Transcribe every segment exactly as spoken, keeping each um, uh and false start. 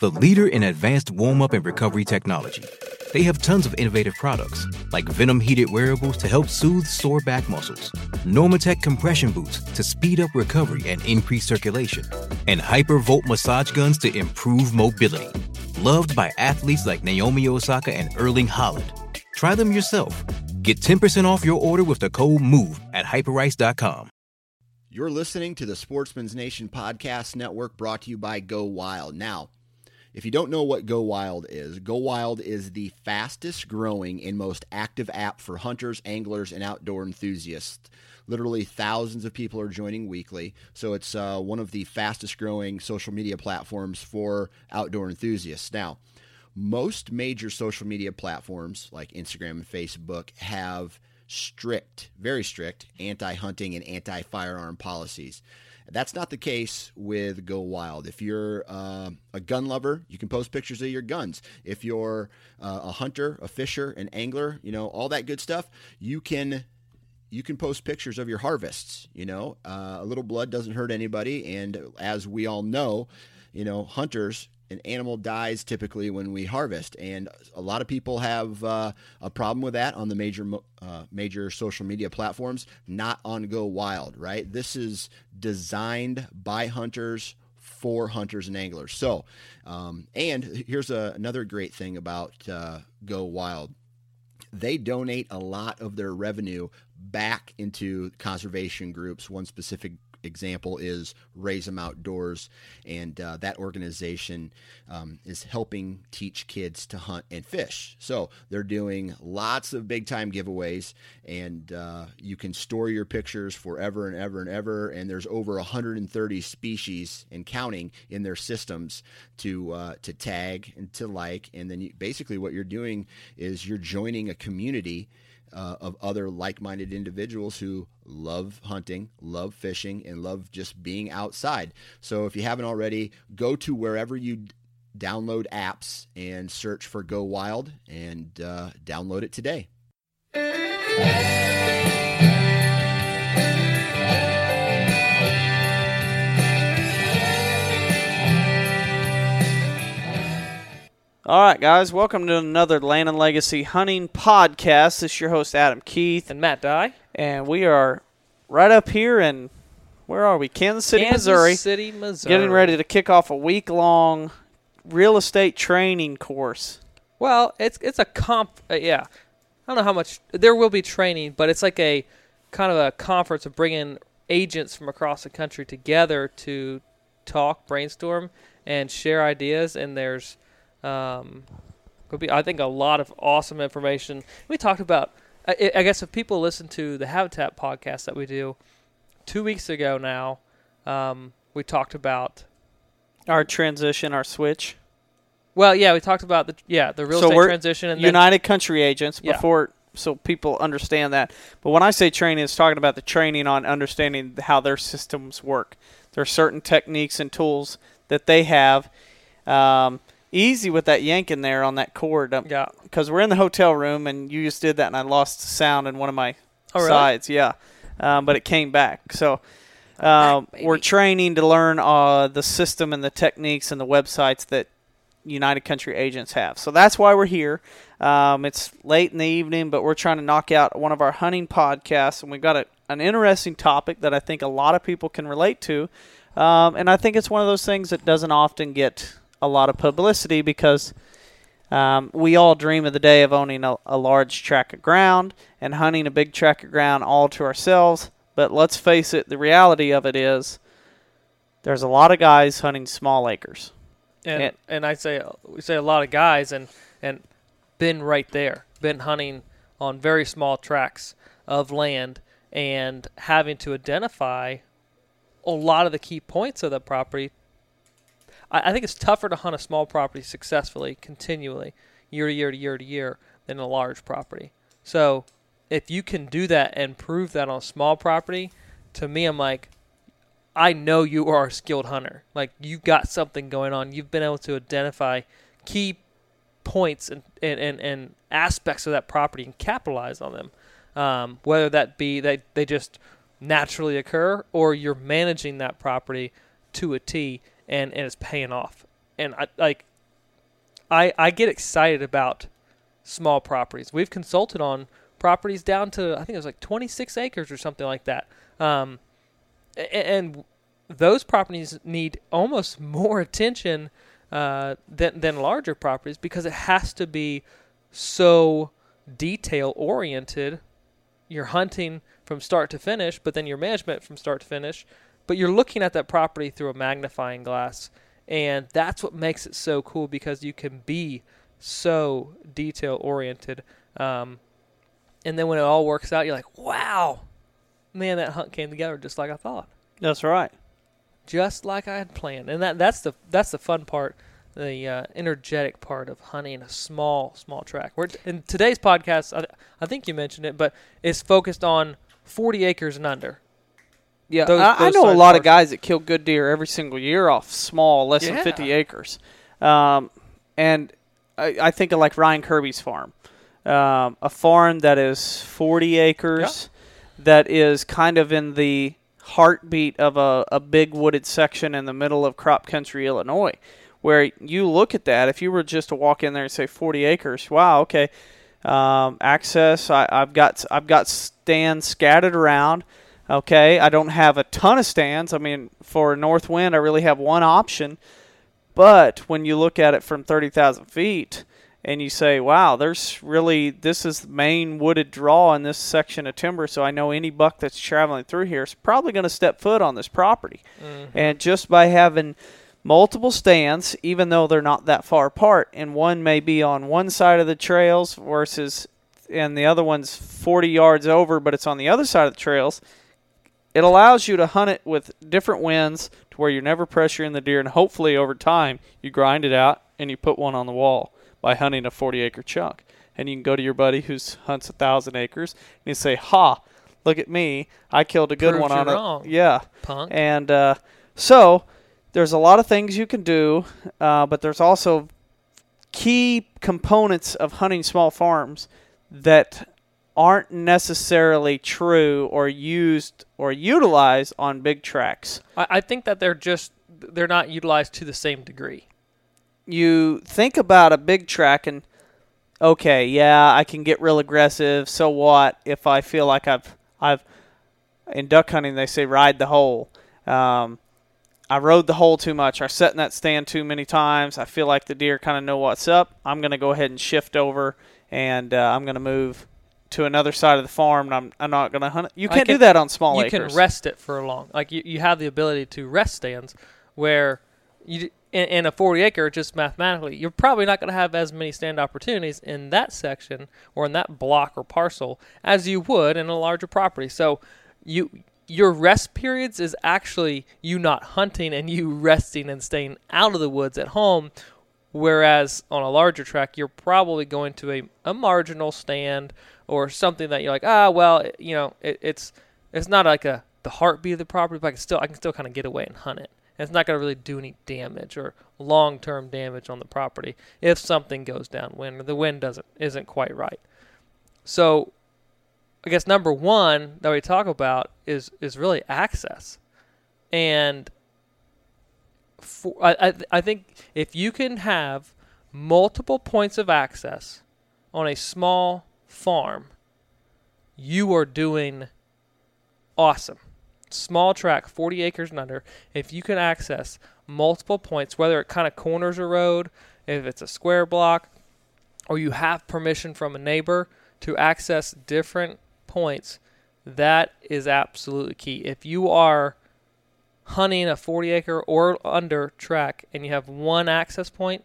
the leader in advanced warm-up and recovery technology. They have tons of innovative products, like Venom heated wearables to help soothe sore back muscles, Normatec compression boots to speed up recovery and increase circulation, and Hypervolt massage guns to improve mobility. Loved by athletes like Naomi Osaka and Erling Haaland. Try them yourself. Get ten percent off your order with the code MOVE at hyperice dot com. You're listening to the Sportsman's Nation Podcast Network, brought to you by Go Wild. Now, if you don't know what Go Wild is, Go Wild is the fastest growing and most active app for hunters, anglers, and outdoor enthusiasts. Literally thousands of people are joining weekly, so it's uh, one of the fastest growing social media platforms for outdoor enthusiasts. Now, most major social media platforms like Instagram and Facebook have strict, very strict, anti-hunting and anti-firearm policies. That's not the case with Go Wild. If you're uh, a gun lover, you can post pictures of your guns. If you're uh, a hunter, a fisher, an angler, you know, all that good stuff, you can you can post pictures of your harvests. You know, uh, a little blood doesn't hurt anybody. And as we all know, you know, hunters, an animal dies typically when we harvest. And a lot of people have uh, a problem with that on the major uh, major social media platforms, not on Go Wild, right? This is designed by hunters for hunters and anglers. So, um, and here's a, another great thing about uh, Go Wild. They donate a lot of their revenue back into conservation groups. One specific example is Raise Em Outdoors, and uh, that organization um, is helping teach kids to hunt and fish. So they're doing lots of big-time giveaways, and uh, you can store your pictures forever and ever and ever, and there's over one hundred thirty species and counting in their systems to uh, to tag and to like, and then you, basically what you're doing is you're joining a community Uh, of other like-minded individuals who love hunting, love fishing, and love just being outside. So if you haven't already, go to wherever you d- download apps and search for Go Wild and uh, download it today. All right, guys, welcome to another Land and Legacy Hunting Podcast. This is your host, Adam Keith. And Matt Dye. And we are right up here in, where are we? Kansas City, Kansas Missouri. Kansas City, Missouri. Getting ready to kick off a week-long real estate training course. Well, it's it's a comp, uh, yeah. I don't know how much, there will be training, but it's like a kind of a conference of bringing agents from across the country together to talk, brainstorm, and share ideas. And there's Um, could be I think a lot of awesome information. We talked about, I, I guess if people listen to the Habitat podcast that we do two weeks ago now, um, we talked about our transition, our switch. Well, yeah, we talked about the yeah the real so estate transition and United then, Country agents before, yeah. So people understand that. But when I say training, it's talking about the training on understanding how their systems work. There are certain techniques and tools that they have. Um, Easy with that yank in there on that cord. Um, yeah. Because we're in the hotel room, and you just did that, and I lost sound in one of my oh, sides. Really? Yeah. Um, but it came back. So um, back, we're training to learn uh, the system and the techniques and the websites that United Country agents have. So that's why we're here. Um, it's late in the evening, but we're trying to knock out one of our hunting podcasts, and we've got a, an interesting topic that I think a lot of people can relate to. Um, and I think it's one of those things that doesn't often get a lot of publicity, because um, we all dream of the day of owning a, a large tract of ground and hunting a big tract of ground all to ourselves. But let's face it, the reality of it is there's a lot of guys hunting small acres. And and, and I say we say a lot of guys, and, and been right there, been hunting on very small tracts of land and having to identify a lot of the key points of the property. I think it's tougher to hunt a small property successfully, continually, year to year to year to year, than a large property. So if you can do that and prove that on a small property, to me, I'm like, I know you are a skilled hunter. Like, you've got something going on. You've been able to identify key points and, and, and, and aspects of that property and capitalize on them, um, whether that be that they just naturally occur or you're managing that property to a T and, and it's paying off. And I like, I I get excited about small properties. We've consulted on properties down to, I think it was like twenty-six acres or something like that. Um, and, and those properties need almost more attention uh, than, than larger properties because it has to be so detail oriented. You're hunting from start to finish, but then your management from start to finish, but you're looking at that property through a magnifying glass. And that's what makes it so cool because you can be so detail-oriented. Um, and then when it all works out, you're like, wow, man, that hunt came together just like I thought. That's right. Just like I had planned. And that that's the that's the fun part, the uh, energetic part of hunting a small, small track. We're, in today's podcast, I, I think you mentioned it, but it's focused on forty acres and under. Yeah, those, I, those I know a lot parts. Of guys that kill good deer every single year off small, less yeah. than fifty acres. Um, and I, I think of like Ryan Kirby's farm, um, a farm that is forty acres yeah. that is kind of in the heartbeat of a, a big wooded section in the middle of crop country, Illinois, where you look at that. If you were just to walk in there and say forty acres, wow, okay, um, access, I, I've got I've got stands scattered around. Okay, I don't have a ton of stands. I mean, for a north wind, I really have one option. But when you look at it from thirty thousand feet and you say, wow, there's really, this is the main wooded draw in this section of timber, so I know any buck that's traveling through here is probably going to step foot on this property. Mm-hmm. And just by having multiple stands, even though they're not that far apart, and one may be on one side of the trails versus, and the other one's forty yards over, but it's on the other side of the trails, it allows you to hunt it with different winds to where you're never pressuring the deer, and hopefully over time you grind it out and you put one on the wall by hunting a forty-acre chunk. And you can go to your buddy who hunts a thousand acres and you say, "Ha! Look at me! I killed a good Prove one you're on wrong. It." Yeah, punk. And uh, so there's a lot of things you can do, uh, but there's also key components of hunting small farms that aren't necessarily true or used or utilized on big tracks. I think that they're just, they're not utilized to the same degree. You think about a big track and, okay, yeah, I can get real aggressive. So what if I feel like I've, I've in duck hunting, they say ride the hole. Um, I rode the hole too much. I sat in that stand too many times. I feel like the deer kind of know what's up. I'm going to go ahead and shift over and uh, I'm going to move to another side of the farm, and I'm, I'm not going to hunt. You can't can, do that on small you acres. You can rest it for a long. Like, you, you have the ability to rest stands where you in, in a forty-acre, just mathematically, you're probably not going to have as many stand opportunities in that section or in that block or parcel as you would in a larger property. So you your rest periods is actually you not hunting and you resting and staying out of the woods at home, whereas on a larger track, you're probably going to a, a marginal stand or something that you're like, ah, well, it, you know, it, it's it's not like a the heartbeat of the property, but I can still I can still kind of get away and hunt it. And it's not going to really do any damage or long-term damage on the property if something goes downwind or the wind doesn't isn't quite right. So, I guess number one that we talk about is is really access, and for I I, I think if you can have multiple points of access on a small farm, you are doing awesome. Small track, forty acres and under, if you can access multiple points, whether it kind of corners a road, if it's a square block, or you have permission from a neighbor to access different points, that is absolutely key. If you are hunting a forty acre or under track and you have one access point,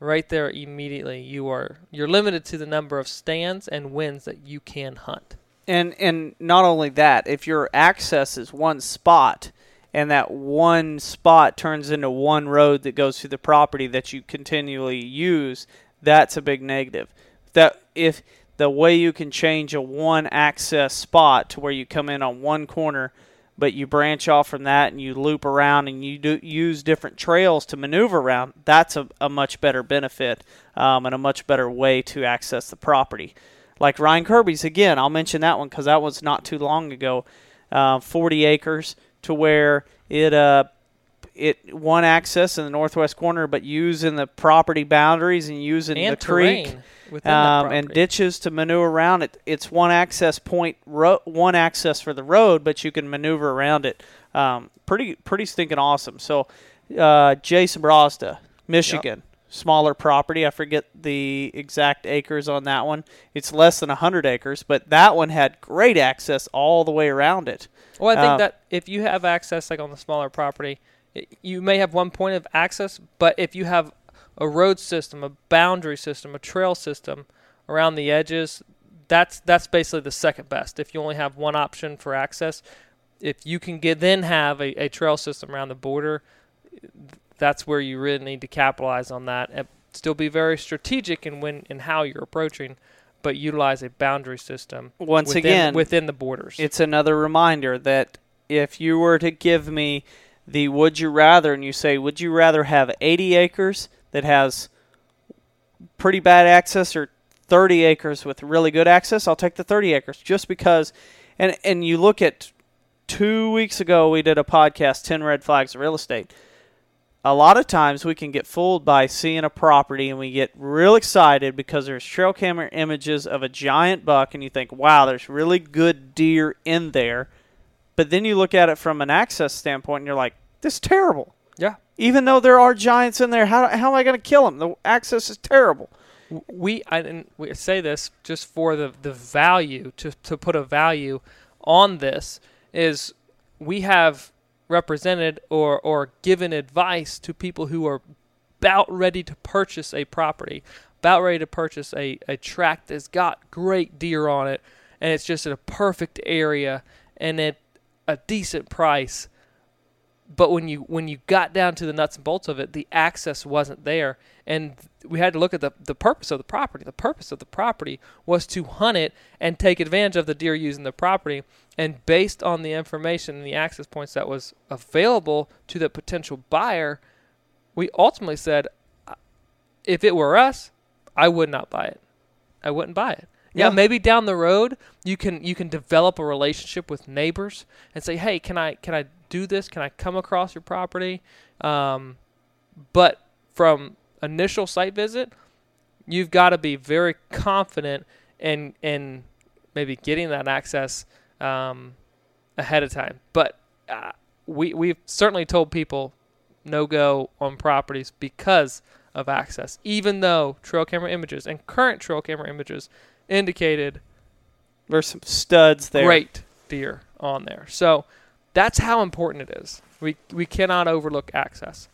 right there immediately, you are you're limited to the number of stands and winds that you can hunt. And and not only that, if your access is one spot and that one spot turns into one road that goes through the property that you continually use, that's a big negative. That if the way you can change a one access spot to where you come in on one corner but you branch off from that and you loop around and you do use different trails to maneuver around, that's a, a much better benefit um, and a much better way to access the property. Like Ryan Kirby's, again, I'll mention that one because that was not too long ago, uh, forty acres to where it uh, it one access in the northwest corner, but using the property boundaries and using and the creek um, and ditches to maneuver around it. It's one access point, ro- one access for the road, but you can maneuver around it. Um, pretty pretty stinking awesome. So uh, Jason Brasda, Michigan. Yep. Smaller property. I forget the exact acres on that one. It's less than one hundred acres, but that one had great access all the way around it. Well, I think um, that if you have access, like on the smaller property, it, you may have one point of access, but if you have a road system, a boundary system, a trail system around the edges, that's that's basically the second best. If you only have one option for access, if you can get then have a, a trail system around the border, that's where you really need to capitalize on that and still be very strategic in when and how you're approaching, but utilize a boundary system once within, again within the borders. It's another reminder that if you were to give me the would you rather and you say, would you rather have eighty acres that has pretty bad access or thirty acres with really good access, I'll take the thirty acres just because. And, and you look at two weeks ago, we did a podcast, ten red flags of real estate. A lot of times we can get fooled by seeing a property and we get real excited because there's trail camera images of a giant buck and you think, wow, there's really good deer in there. But then you look at it from an access standpoint and you're like, this is terrible. Yeah. Even though there are giants in there, how how am I going to kill them? The access is terrible. We I and we say this just for the, the value, to, to put a value on this, is we have represented or or given advice to people who are about ready to purchase a property, about ready to purchase a, a tract that's got great deer on it, and it's just in a perfect area and at a decent price. But when you when you got down to the nuts and bolts of it, the access wasn't there. And we had to look at the, the purpose of the property. The purpose of the property was to hunt it and take advantage of the deer using the property. And based on the information and the access points that was available to the potential buyer, we ultimately said, if it were us, I would not buy it. I wouldn't buy it. Yeah, yeah, maybe down the road you can you can develop a relationship with neighbors and say, hey, can I can I do this? Can I come across your property? Um, but from initial site visit, you've got to be very confident in in maybe getting that access um, ahead of time. But uh, we we've certainly told people no go on properties because of access, even though trail camera images and current trail camera images indicated there's some studs there, great deer on there. So that's how important it is. We we cannot overlook access.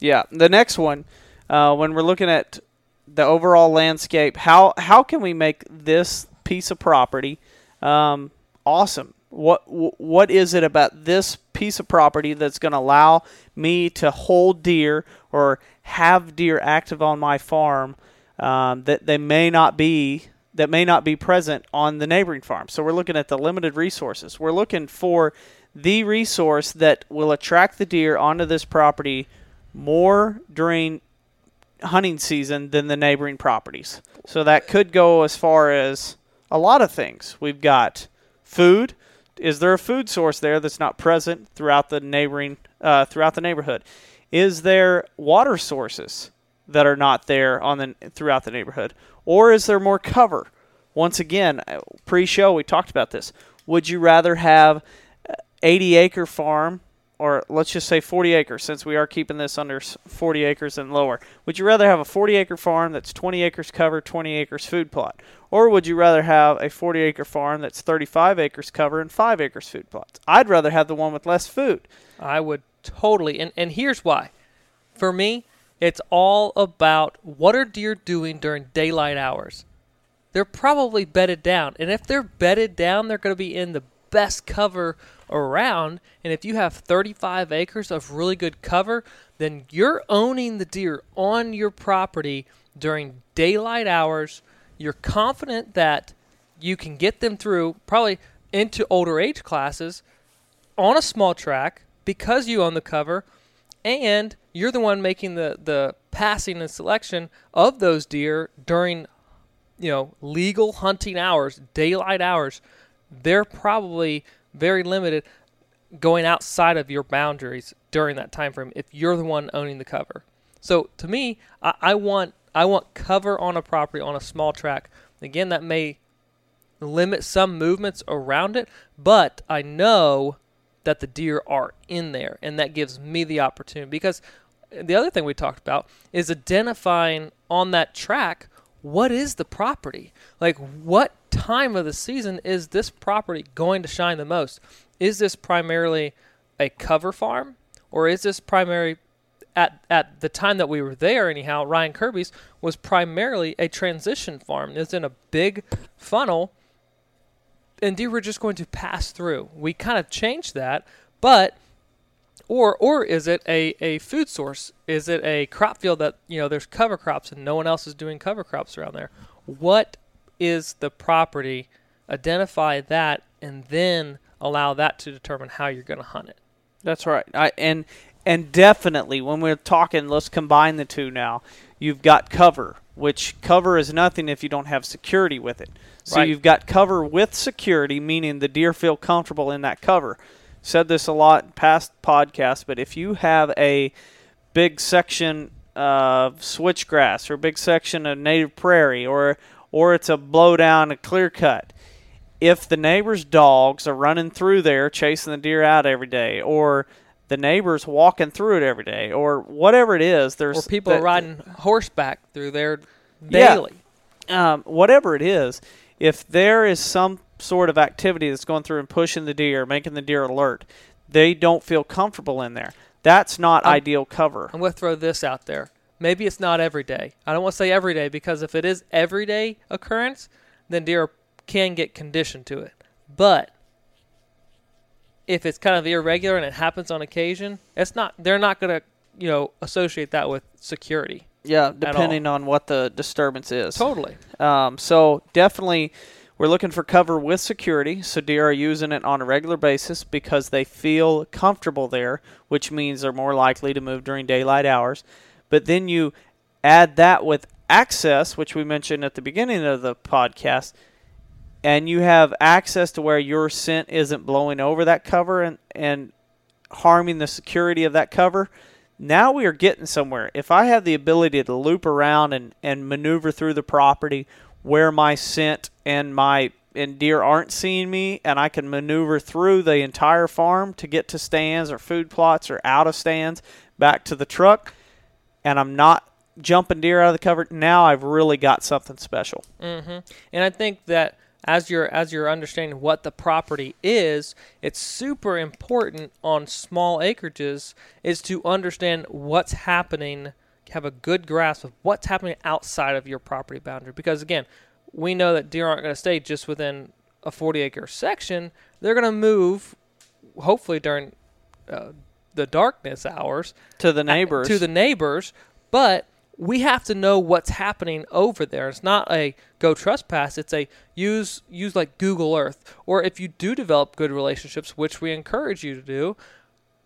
Yeah, the next one, uh, when we're looking at the overall landscape, how how can we make this piece of property um, awesome? What what is it about this piece of property that's going to allow me to hold deer or have deer active on my farm? Um, that they may not be that may not be present on the neighboring farm. So we're looking at the limited resources. We're looking for the resource that will attract the deer onto this property more during hunting season than the neighboring properties. So that could go as far as a lot of things. We've got food. Is there a food source there that's not present throughout the neighboring uh, throughout the neighborhood? Is there water sources that are not there on the throughout the neighborhood? Or is there more cover? Once again, pre-show we talked about this. Would you rather have eighty acre farm, or let's just say forty acres, since we are keeping this under forty acres and lower. Would you rather have a forty acre farm that's twenty acres cover, twenty acres food plot? Or would you rather have a forty acre farm that's thirty-five acres cover and five acres food plots? I'd rather have the one with less food. I would totally, and, and here's why. For me, it's all about what are deer doing during daylight hours. They're probably bedded down. And if they're bedded down, they're going to be in the best cover around. And if you have thirty-five acres of really good cover, then you're owning the deer on your property during daylight hours. You're confident that you can get them through, probably into older age classes, on a small track because you own the cover, and you're the one making the, the passing and selection of those deer during, you know, legal hunting hours, daylight hours. They're probably very limited going outside of your boundaries during that time frame if you're the one owning the cover. So to me, I, I want I want cover on a property on a small track. Again, that may limit some movements around it, but I know that the deer are in there, and that gives me the opportunity. Because the other thing we talked about is identifying on that track, what is the property? Like, what time of the season is this property going to shine the most? Is this primarily a cover farm, or is this primarily, at at the time that we were there anyhow, Ryan Kirby's was primarily a transition farm. It was in a big funnel, and deer were just going to pass through. We kind of changed that, but or or is it a, a food source? Is it a crop field that, you know, there's cover crops and no one else is doing cover crops around there? What is the property? Identify that, and then allow that to determine how you're going to hunt it. That's right. I and and definitely when we're talking, let's combine the two now. You've got cover, which cover is nothing if you don't have security with it. So right. You've got cover with security, meaning the deer feel comfortable in that cover. Said this a lot in past podcasts, but if you have a big section of switchgrass or a big section of native prairie, or or it's a blowdown, a clear cut, if the neighbor's dogs are running through there chasing the deer out every day, or the neighbor's walking through it every day, or whatever it is, there's or people that, are riding horseback through there daily. Yeah. Um, whatever it is, if there is some sort of activity that's going through and pushing the deer, making the deer alert, they don't feel comfortable in there. That's not I'm, ideal cover. I'm going to throw this out there. Maybe it's not every day. I don't want to say every day, because if it is everyday occurrence, then deer can get conditioned to it. But if it's kind of irregular and it happens on occasion, it's not. They're not going to, you know, associate that with security. Yeah, depending on what the disturbance is. Totally. Um, so definitely, we're looking for cover with security, so deer are using it on a regular basis because they feel comfortable there, which means they're more likely to move during daylight hours. But then you add that with access, which we mentioned at the beginning of the podcast. And you have access to where your scent isn't blowing over that cover and, and harming the security of that cover. Now we are getting somewhere. If I have the ability to loop around and, and maneuver through the property where my scent and my and deer aren't seeing me, and I can maneuver through the entire farm to get to stands or food plots or out of stands back to the truck, and I'm not jumping deer out of the cover, now I've really got something special. Mm-hmm. And I think that As you're as you're understanding what the property is, it's super important on small acreages is to understand what's happening, have a good grasp of what's happening outside of your property boundary. Because again, we know that deer aren't going to stay just within a forty acre section. They're going to move, hopefully during uh, the darkness hours, to the neighbors. To the neighbors, but we have to know what's happening over there. It's not a go trespass. It's a use use like Google Earth. Or if you do develop good relationships, which we encourage you to do,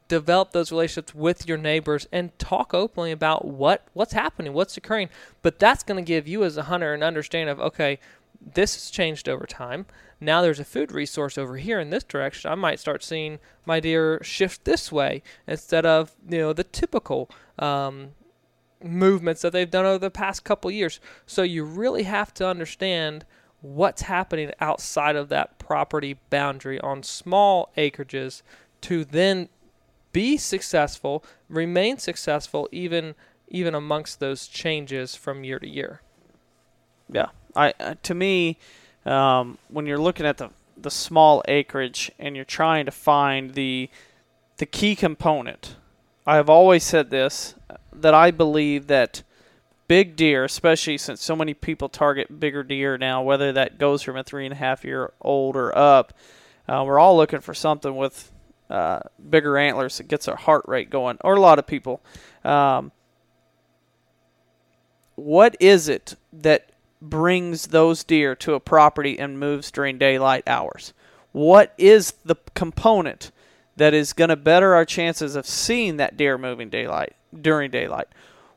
develop those relationships with your neighbors and talk openly about what, what's happening, what's occurring. But that's going to give you as a hunter an understanding of, okay, this has changed over time. Now there's a food resource over here in this direction. I might start seeing my deer shift this way instead of, you know, the typical um movements that they've done over the past couple years. So you really have to understand what's happening outside of that property boundary on small acreages to then be successful, remain successful even even amongst those changes from year to year. Yeah, I uh, to me, um, when you're looking at the the small acreage and you're trying to find the the key component, I have always said this, that I believe that big deer, especially since so many people target bigger deer now, whether that goes from a three and a half year old or up, uh, we're all looking for something with uh, bigger antlers that gets our heart rate going, or a lot of people. Um, what is it that brings those deer to a property and moves during daylight hours? What is the component that is going to better our chances of seeing that deer moving daylight during daylight?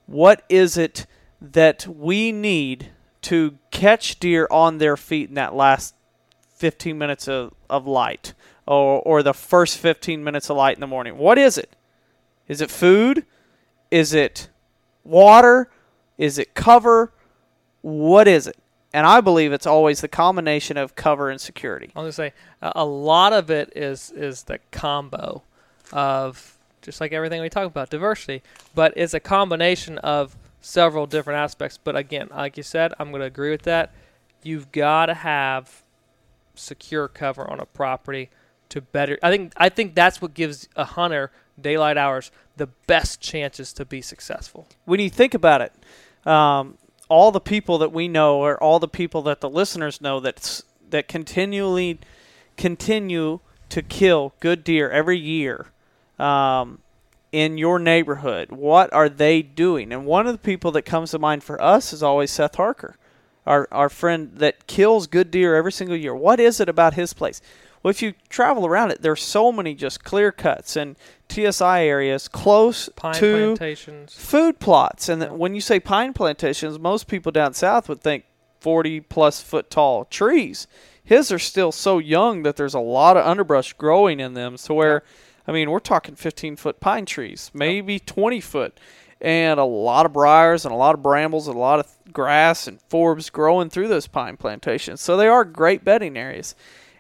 What is it that we need to catch deer on their feet in that last fifteen minutes of, of light, or, or the first fifteen minutes of light in the morning? What is it? Is it food? Is it water? Is it cover? What is it? And I believe it's always the combination of cover and security. I was going to say, a lot of it is is the combo of, just like everything we talk about, diversity. But it's a combination of several different aspects. But again, like you said, I'm going to agree with that. You've got to have secure cover on a property to better. I think I think that's what gives a hunter daylight hours the best chances to be successful. When you think about it, um, all the people that we know, or all the people that the listeners know, that's, that continually continue to kill good deer every year um, in your neighborhood, what are they doing? And one of the people that comes to mind for us is always Seth Harker, our, our friend that kills good deer every single year. What is it about his place? Well, if you travel around it, there's so many just clear cuts and T S I areas close pine to plantations, food plots. And yeah. When you say pine plantations, most people down south would think forty-plus foot tall trees. His are still so young that there's a lot of underbrush growing in them. So where, yeah. I mean, we're talking fifteen-foot pine trees, maybe twenty-foot, and a lot of briars and a lot of brambles and a lot of grass and forbs growing through those pine plantations. So they are great bedding areas.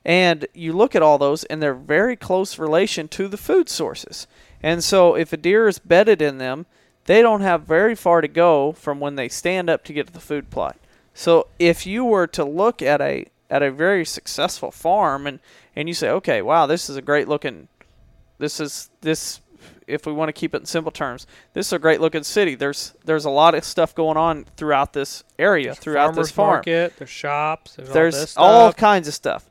And you look at all those, and they're very close relation to the food sources. And so if a deer is bedded in them, they don't have very far to go from when they stand up to get to the food plot. So if you were to look at a at a very successful farm, and, and you say, okay, wow, this is a great looking, this is, this, if we want to keep it in simple terms, this is a great looking city. There's there's a lot of stuff going on throughout this area, there's throughout this farm. Market, there's shops, there's, there's all this stuff. all kinds of stuff.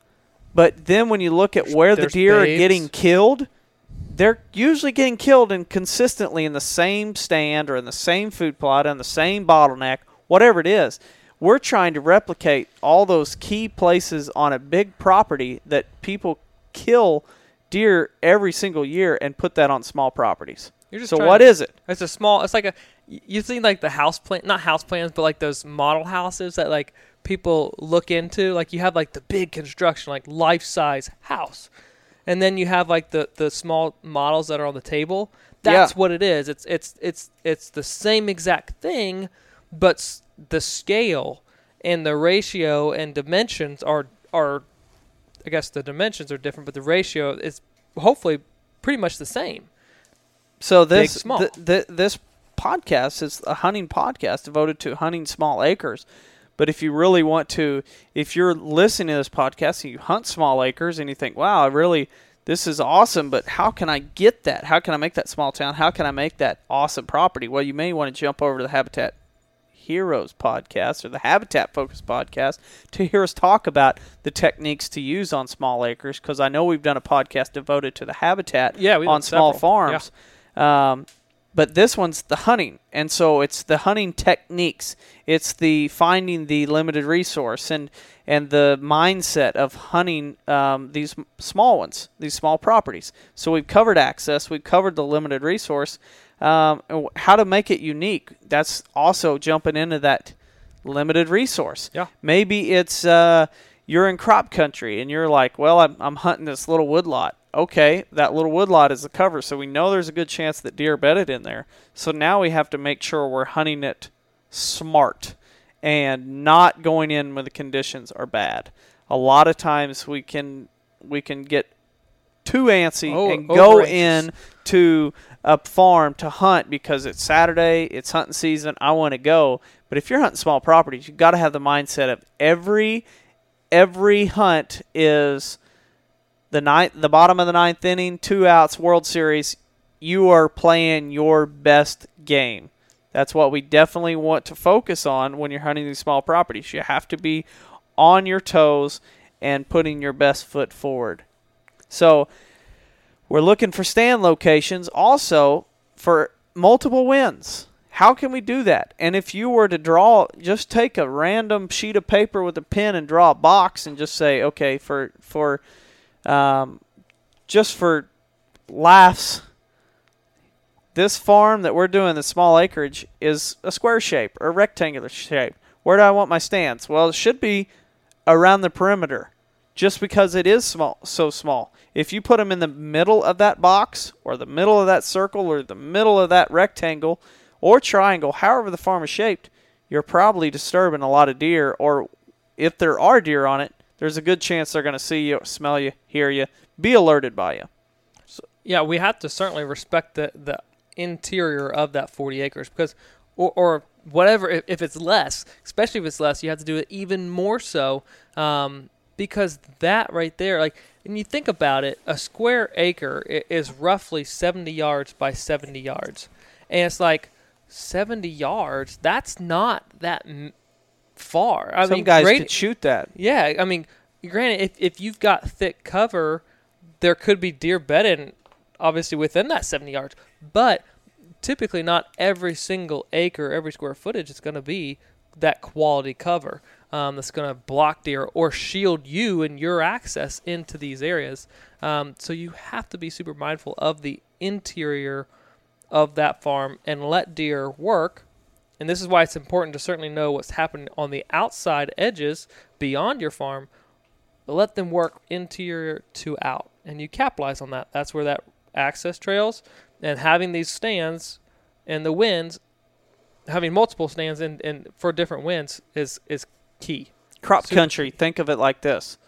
But then when you look at where There's the deer babes. are getting killed, they're usually getting killed and consistently in the same stand or in the same food plot, on the same bottleneck, whatever it is. We're trying to replicate all those key places on a big property that people kill deer every single year and put that on small properties. You're just so what to, is it? It's a small, it's like a, you've seen like the house plan, not house plans, but like those model houses that like people look into. Like you have like the big construction, like life-size house. And then you have like the, the small models that are on the table. That's yeah. what it is. It's, it's, it's, it's the same exact thing, but the scale and the ratio and dimensions are, are, I guess the dimensions are different, but the ratio is hopefully pretty much the same. So this Big, small. Th- th- this podcast is a hunting podcast devoted to hunting small acres. But if you really want to, if you're listening to this podcast and you hunt small acres and you think, wow, I really, this is awesome, but how can I get that? How can I make that small town? How can I make that awesome property? Well, you may want to jump over to the Habitat Heroes podcast or the Habitat Focus podcast to hear us talk about the techniques to use on small acres, because I know we've done a podcast devoted to the habitat yeah, on small several. farms. Yeah. Um, but this one's the hunting, and so it's the hunting techniques. It's the finding the limited resource and and the mindset of hunting um, these small ones, these small properties. So we've covered access, we've covered the limited resource, um, how to make it unique. That's also jumping into that limited resource. Yeah. Maybe it's uh, you're in crop country, and you're like, well, I'm, I'm hunting this little woodlot. Okay, that little woodlot is the cover, so we know there's a good chance that deer bedded in there. So now we have to make sure we're hunting it smart and not going in when the conditions are bad. A lot of times we can we can get too antsy oh, and go in to a farm to hunt because it's Saturday, it's hunting season, I want to go. But if you're hunting small properties, you've got to have the mindset of every every hunt is The ninth, the bottom of the ninth inning, two outs, World Series, you are playing your best game. That's what we definitely want to focus on when you're hunting these small properties. You have to be on your toes and putting your best foot forward. So we're looking for stand locations also for multiple wins. How can we do that? And if you were to draw, just take a random sheet of paper with a pen and draw a box and just say, okay, for for... Um, just for laughs. This farm that we're doing, the small acreage, is a square shape or rectangular shape. Where do I want my stands? Well, it should be around the perimeter just because it is small, so small. If you put them in the middle of that box or the middle of that circle or the middle of that rectangle or triangle, however the farm is shaped, you're probably disturbing a lot of deer, or if there are deer on it, there's a good chance they're going to see you, smell you, hear you, be alerted by you. So, yeah, we have to certainly respect the, the interior of that forty acres because, or, or whatever, if, if it's less, especially if it's less, you have to do it even more so um, because that right there, like, and you think about it, a square acre is roughly seventy yards by seventy yards. And it's like seventy yards, that's not that m- far. I Some mean, guys great, could shoot that. Yeah, I mean, granted, if, if you've got thick cover, there could be deer bedded, obviously, within that seventy yards. But typically not every single acre, every square footage is going to be that quality cover um, that's going to block deer or shield you and your access into these areas. Um, so you have to be super mindful of the interior of that farm and let deer work. And this is why it's important to certainly know what's happening on the outside edges beyond your farm, but let them work interior to out. And you capitalize on that. That's where that access trails and having these stands and the winds, having multiple stands and, and for different winds is, is key. Crop Super country, key. Think of it like this.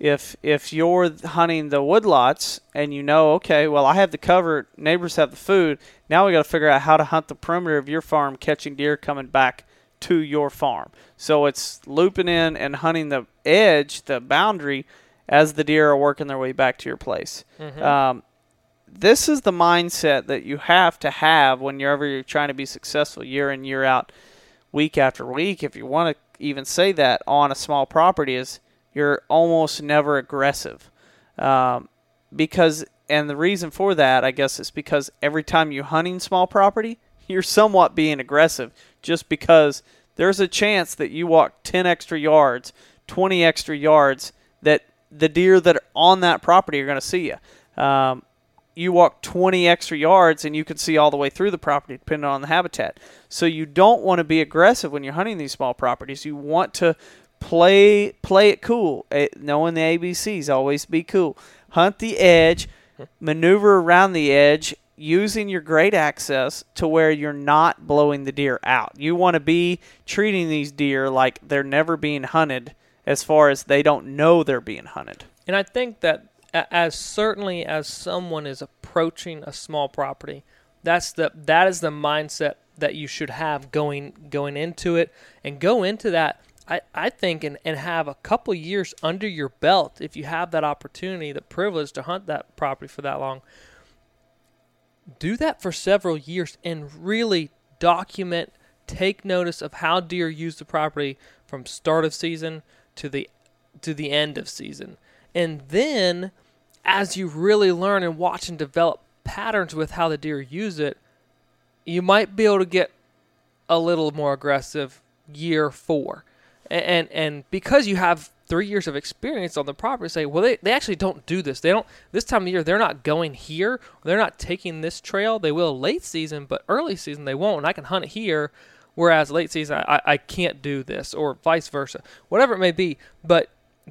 If if you're hunting the woodlots and you know, okay, well, I have the cover, neighbors have the food, now we got to figure out how to hunt the perimeter of your farm, catching deer coming back to your farm. So it's looping in and hunting the edge, the boundary, as the deer are working their way back to your place. Mm-hmm. Um, this is the mindset that you have to have whenever you're trying to be successful year in, year out, week after week, if you want to even say that on a small property, is you're almost never aggressive um, because, and the reason for that, I guess, is because every time you're hunting small property, you're somewhat being aggressive just because there's a chance that you walk ten extra yards, twenty extra yards that the deer that are on that property are going to see you. Um, you walk twenty extra yards and you can see all the way through the property depending on the habitat. So you don't want to be aggressive when you're hunting these small properties. You want to Play play it cool, knowing the A B Cs, always be cool. Hunt the edge, maneuver around the edge, using your great access to where you're not blowing the deer out. You want to be treating these deer like they're never being hunted as far as they don't know they're being hunted. And I think that as certainly as someone is approaching a small property, that's the that is the mindset that you should have going going into it and go into that. I, I think and, and have a couple years under your belt if you have that opportunity, the privilege to hunt that property for that long. Do that for several years and really document, take notice of how deer use the property from start of season to the to the end of season. And then as you really learn and watch and develop patterns with how the deer use it, you might be able to get a little more aggressive year four. And and because you have three years of experience on the property, say, well, they, they actually don't do this. They don't this time of year. They're not going here. They're not taking this trail. They will late season, but early season they won't. And I can hunt it here, whereas late season I, I can't do this, or vice versa, whatever it may be. But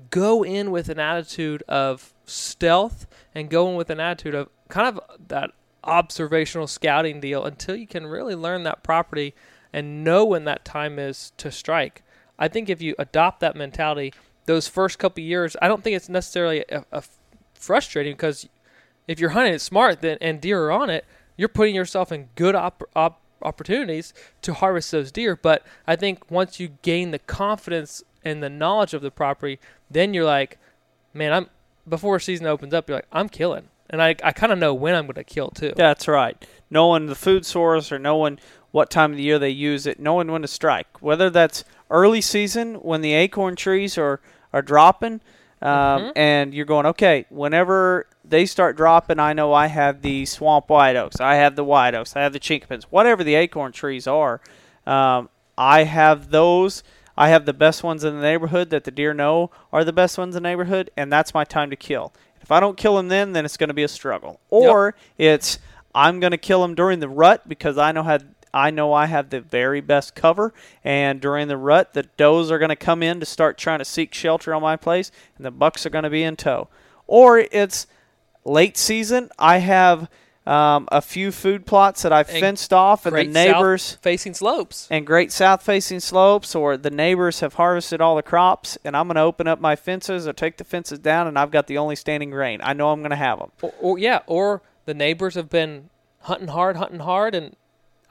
go in with an attitude of stealth and go in with an attitude of kind of that observational scouting deal until you can really learn that property and know when that time is to strike. I think if you adopt that mentality, those first couple years, I don't think it's necessarily a, a frustrating because if you're hunting it smart then, and deer are on it, you're putting yourself in good op- op- opportunities to harvest those deer. But I think once you gain the confidence and the knowledge of the property, then you're like, man, I'm before season opens up, you're like, I'm killing. And I, I kind of know when I'm going to kill too. That's right. Knowing the food source or knowing what time of the year they use it, knowing when to strike, whether that's early season when the acorn trees are, are dropping um, mm-hmm. and you're going, okay, whenever they start dropping, I know I have the swamp white oaks, I have the white oaks, I have the chinkapins, whatever the acorn trees are, um, I have those, I have the best ones in the neighborhood that the deer know are the best ones in the neighborhood, and that's my time to kill. If If I don't kill him then, then it's going to be a struggle. Or yep. it's I'm going to kill him during the rut because I know how I know I have the very best cover, and during the rut, the does are going to come in to start trying to seek shelter on my place, and the bucks are going to be in tow. Or it's late season. I have um, a few food plots that I've and fenced off, and the neighbors facing slopes and great south facing slopes, or the neighbors have harvested all the crops, and I'm going to open up my fences or take the fences down, and I've got the only standing grain. I know I'm going to have them. Or, or yeah, or the neighbors have been hunting hard, hunting hard, and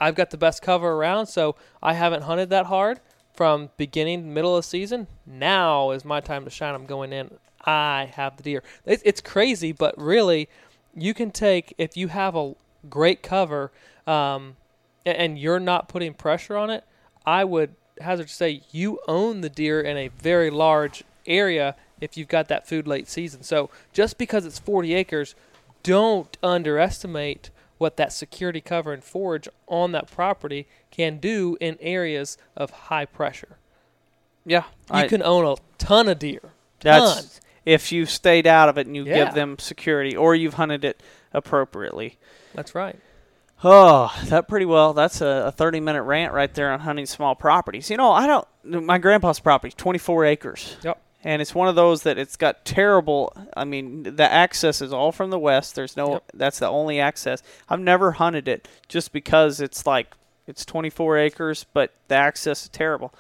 I've got the best cover around, so I haven't hunted that hard from beginning, middle of season. Now is my time to shine. I'm going in. I have the deer. It's crazy, but really, you can take, if you have a great cover um, and you're not putting pressure on it, I would hazard to say you own the deer in a very large area if you've got that food late season. So just because it's forty acres, don't underestimate what that security cover and forage on that property can do in areas of high pressure. Yeah. You I, can own a ton of deer. That's, tons. If you've stayed out of it and you yeah. give them security, or you've hunted it appropriately. That's right. Oh, that pretty well. That's a thirty-minute rant right there on hunting small properties. You know, I don't. My grandpa's property, twenty-four acres. Yep. And it's one of those that it's got terrible. I mean, the access is all from the west. There's no. Yep. That's the only access. I've never hunted it just because it's like it's twenty-four acres, but the access is terrible.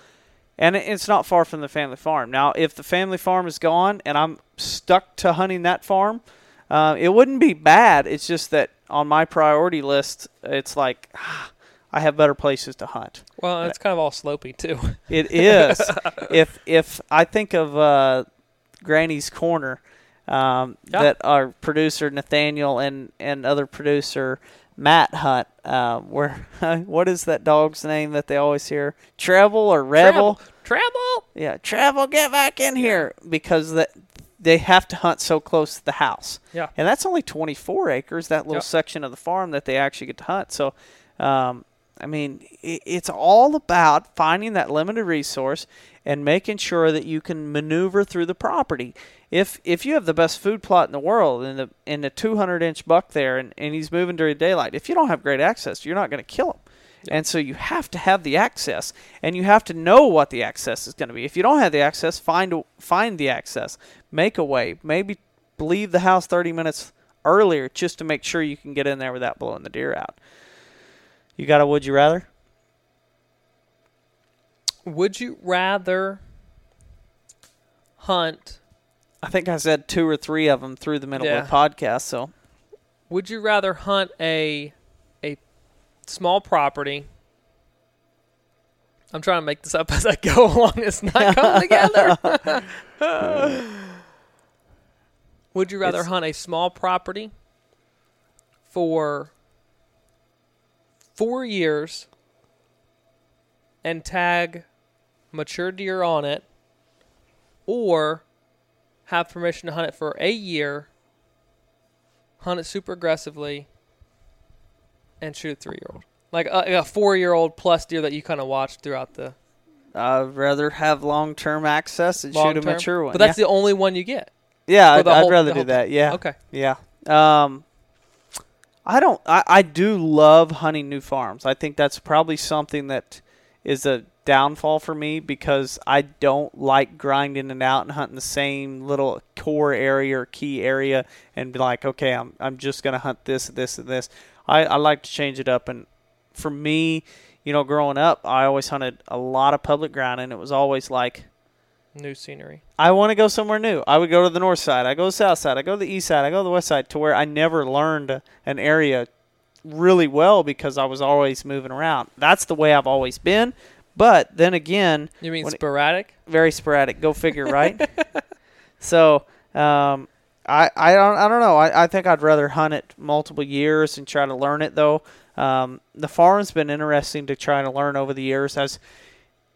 And it's not far from the family farm. Now, if the family farm is gone and I'm stuck to hunting that farm, uh, it wouldn't be bad. It's just that on my priority list, it's like ah, I have better places to hunt. Well, it's kind of all slopey too. It is. if if I think of uh, Granny's Corner, um, yeah. that our producer Nathaniel and and other producer Matt Hunt, uh, where what is that dog's name that they always hear? Treble or Rebel? Treble. Treble? Yeah, Treble, get back in here, because that they have to hunt so close to the house. Yeah, and that's only twenty-four acres, that little yep. section of the farm that they actually get to hunt. So, um, I mean, it, it's all about finding that limited resource and making sure that you can maneuver through the property. If if you have the best food plot in the world and the and the two hundred inch buck there and, and he's moving during daylight, if you don't have great access, you're not going to kill him. Yep. And so you have to have the access, and you have to know what the access is going to be. If you don't have the access, find a, find the access. Make a way. Maybe leave the house thirty minutes earlier just to make sure you can get in there without blowing the deer out. You got a would you rather? Would you rather hunt... I think I said two or three of them through the middle yeah. of the podcast. So, would you rather hunt a a small property? I'm trying to make this up as I go along. It's not coming together. Would you rather it's, hunt a small property for four years and tag mature deer on it, or have permission to hunt it for a year, hunt it super aggressively, and shoot a three-year-old? Like a, a four-year-old plus deer that you kind of watch throughout the... I'd rather have long-term access and long-term? shoot a mature one. But that's yeah. the only one you get. Yeah, I'd, whole, I'd rather do that. Thing. Yeah. Okay. Yeah. Um, I don't... I, I do love hunting new farms. I think that's probably something that is a... downfall for me, because I don't like grinding it out and hunting the same little core area or key area and be like, okay, I'm I'm just going to hunt this, this, and this. I, I like to change it up. And for me, you know, growing up, I always hunted a lot of public ground, and it was always like new scenery. I want to go somewhere new. I would go to the north side. I go to the south side. I go to the east side. I go to the west side, to where I never learned an area really well because I was always moving around. That's the way I've always been. But then again... You mean sporadic? It, very sporadic. Go figure, right? So, um, I, I don't I don't know. I, I think I'd rather hunt it multiple years and try to learn it, though. Um, the farm's been interesting to try to learn over the years. As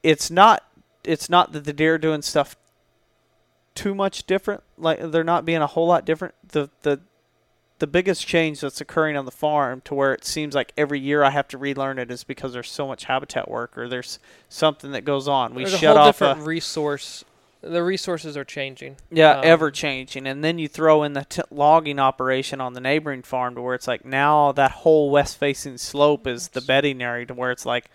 it's not it's not that the deer are doing stuff too much different. Like, they're not being a whole lot different. The the The biggest change that's occurring on the farm, to where it seems like every year I have to relearn it, is because there's so much habitat work, or there's something that goes on. We there's shut a whole off different a resource the resources are changing. Yeah, um, ever changing. And then you throw in the t- logging operation on the neighboring farm to where it's like now that whole west-facing slope is the bedding area, to where it's like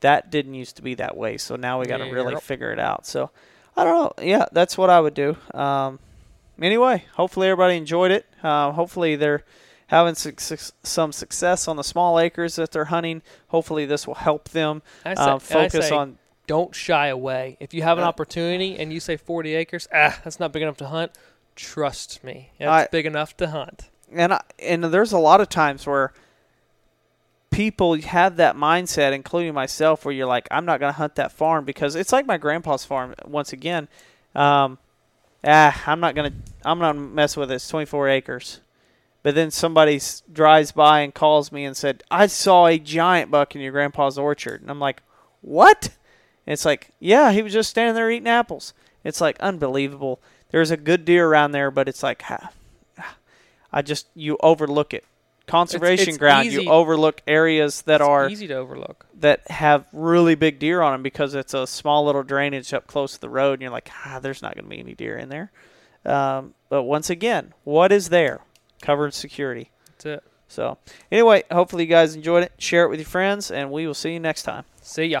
that didn't used to be that way. So now we got to yeah, really figure it out. So I don't know. Yeah, that's what I would do. Um, anyway, hopefully everybody enjoyed it. Uh, hopefully they're having su- su- some success on the small acres that they're hunting. Hopefully this will help them I say, um, focus I say, on – don't shy away. If you have an opportunity and you say forty acres, ah, that's not big enough to hunt, trust me. It's I, big enough to hunt. And I, and there's a lot of times where people have that mindset, including myself, where you're like, I'm not going to hunt that farm because it's like my grandpa's farm once again. Um, ah, I'm not going to I'm not mess with it. It's twenty-four acres. But then somebody drives by and calls me and said, I saw a giant buck in your grandpa's orchard. And I'm like, what? It's like, yeah, he was just standing there eating apples. It's like unbelievable. There's a good deer around there, but it's like, ah, I just, you overlook it. Conservation it's, it's ground, easy. You overlook areas that it's are easy to overlook, that have really big deer on them because it's a small little drainage up close to the road. And you're like, ah, there's not going to be any deer in there. Um, but once again, what is there? Cover and security. That's it. So anyway, hopefully you guys enjoyed it. Share it with your friends, and we will see you next time. See ya.